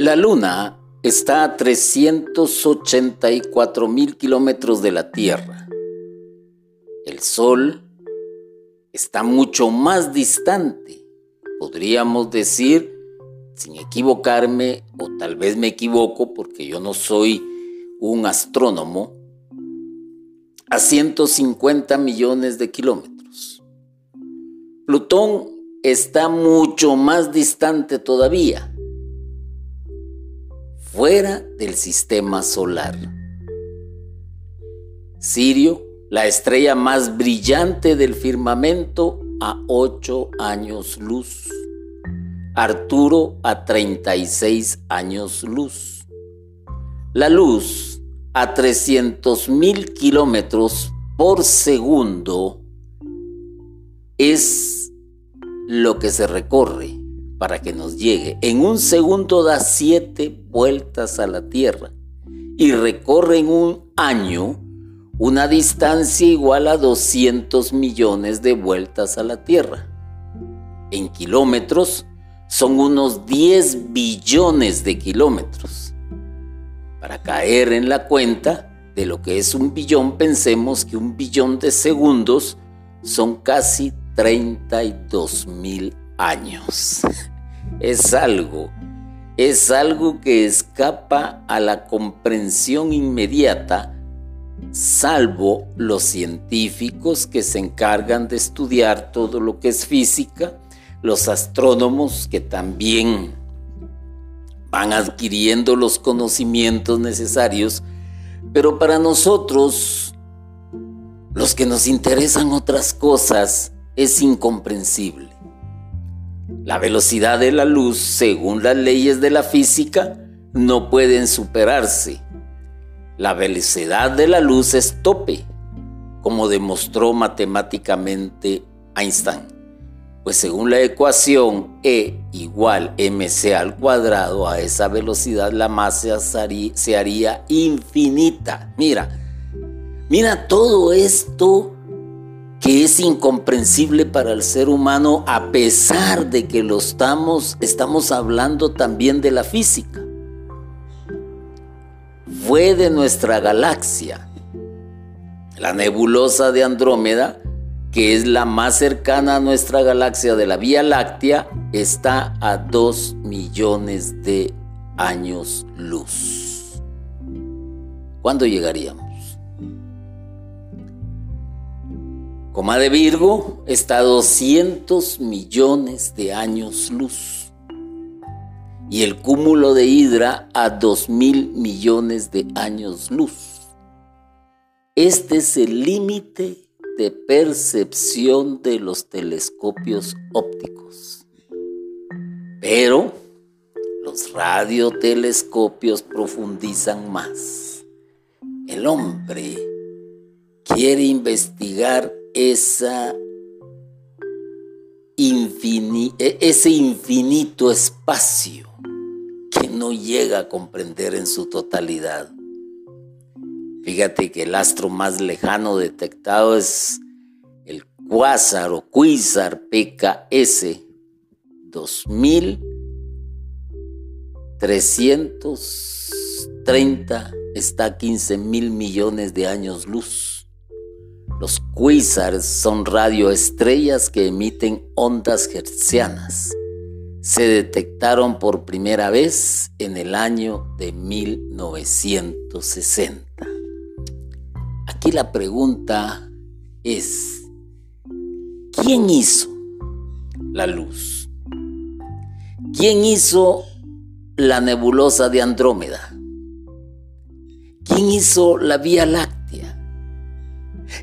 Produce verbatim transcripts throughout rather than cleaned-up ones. La Luna está a trescientos ochenta y cuatro mil kilómetros de la Tierra. El Sol está mucho más distante, podríamos decir, sin equivocarme, o tal vez me equivoco porque yo no soy un astrónomo, a ciento cincuenta millones de kilómetros. Plutón está mucho más distante todavía, fuera del sistema solar. Sirio, la estrella más brillante del firmamento, a ocho años luz. Arturo a treinta y seis años luz. La luz a trescientos mil kilómetros por segundo es lo que se recorre para que nos llegue. En un segundo da siete vueltas a la Tierra y recorre en un año una distancia igual a doscientos millones de vueltas a la Tierra. En kilómetros son unos diez billones de kilómetros. Para caer en la cuenta de lo que es un billón, pensemos que un billón de segundos son casi treinta y dos mil años. Es algo, es algo que escapa a la comprensión inmediata, salvo los científicos que se encargan de estudiar todo lo que es física, los astrónomos que también van adquiriendo los conocimientos necesarios, pero para nosotros, los que nos interesan otras cosas, es incomprensible. La velocidad de la luz, según las leyes de la física, no pueden superarse. La velocidad de la luz es tope, como demostró matemáticamente Einstein. Pues según la ecuación E igual mc al cuadrado, a esa velocidad la masa se haría infinita. Mira, mira todo esto que es incomprensible para el ser humano, a pesar de que lo estamos, estamos hablando también de la física. Fue de nuestra galaxia, la nebulosa de Andrómeda, que es la más cercana a nuestra galaxia de la Vía Láctea, está a dos millones de años luz. ¿Cuándo llegaríamos? Coma de Virgo está a doscientos millones de años luz. Y el cúmulo de Hidra a dos mil millones de años luz. Este es el límite de percepción de los telescopios ópticos. Pero los radiotelescopios profundizan más. El hombre quiere investigar esa infin- ese infinito espacio que no llega a comprender en su totalidad. Fíjate que el astro más lejano detectado es el Quasar o Quizar P K S veintitrés treinta, está a quince mil millones de años luz. Los Quizards son radioestrellas que emiten ondas hertzianas. Se detectaron por primera vez en el año de mil novecientos sesenta. Aquí la pregunta es: ¿quién hizo la luz? ¿Quién hizo la nebulosa de Andrómeda? ¿Quién hizo la Vía Láctea?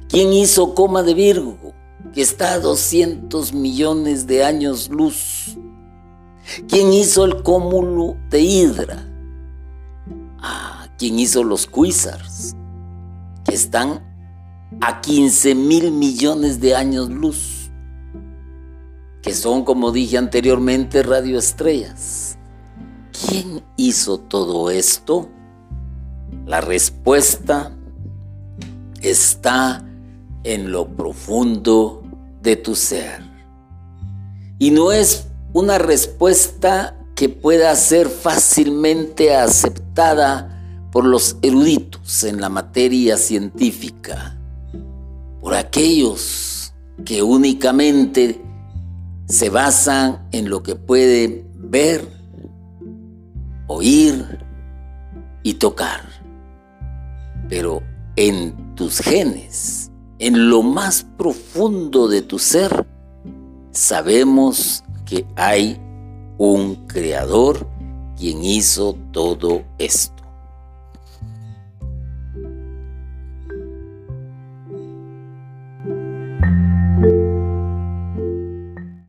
¿Quién hizo Coma de Virgo, que está a doscientos millones de años luz? ¿Quién hizo el cúmulo de Hidra? Ah, ¿quién hizo los Quizards, que están a quince mil millones de años luz? Que son, como dije anteriormente, radioestrellas. ¿Quién hizo todo esto? La respuesta está en lo profundo de tu ser. Y no es una respuesta que pueda ser fácilmente aceptada por los eruditos en la materia científica, por aquellos que únicamente se basan en lo que pueden ver, oír y tocar. Pero en tus genes, en lo más profundo de tu ser, sabemos que hay un creador quien hizo todo esto.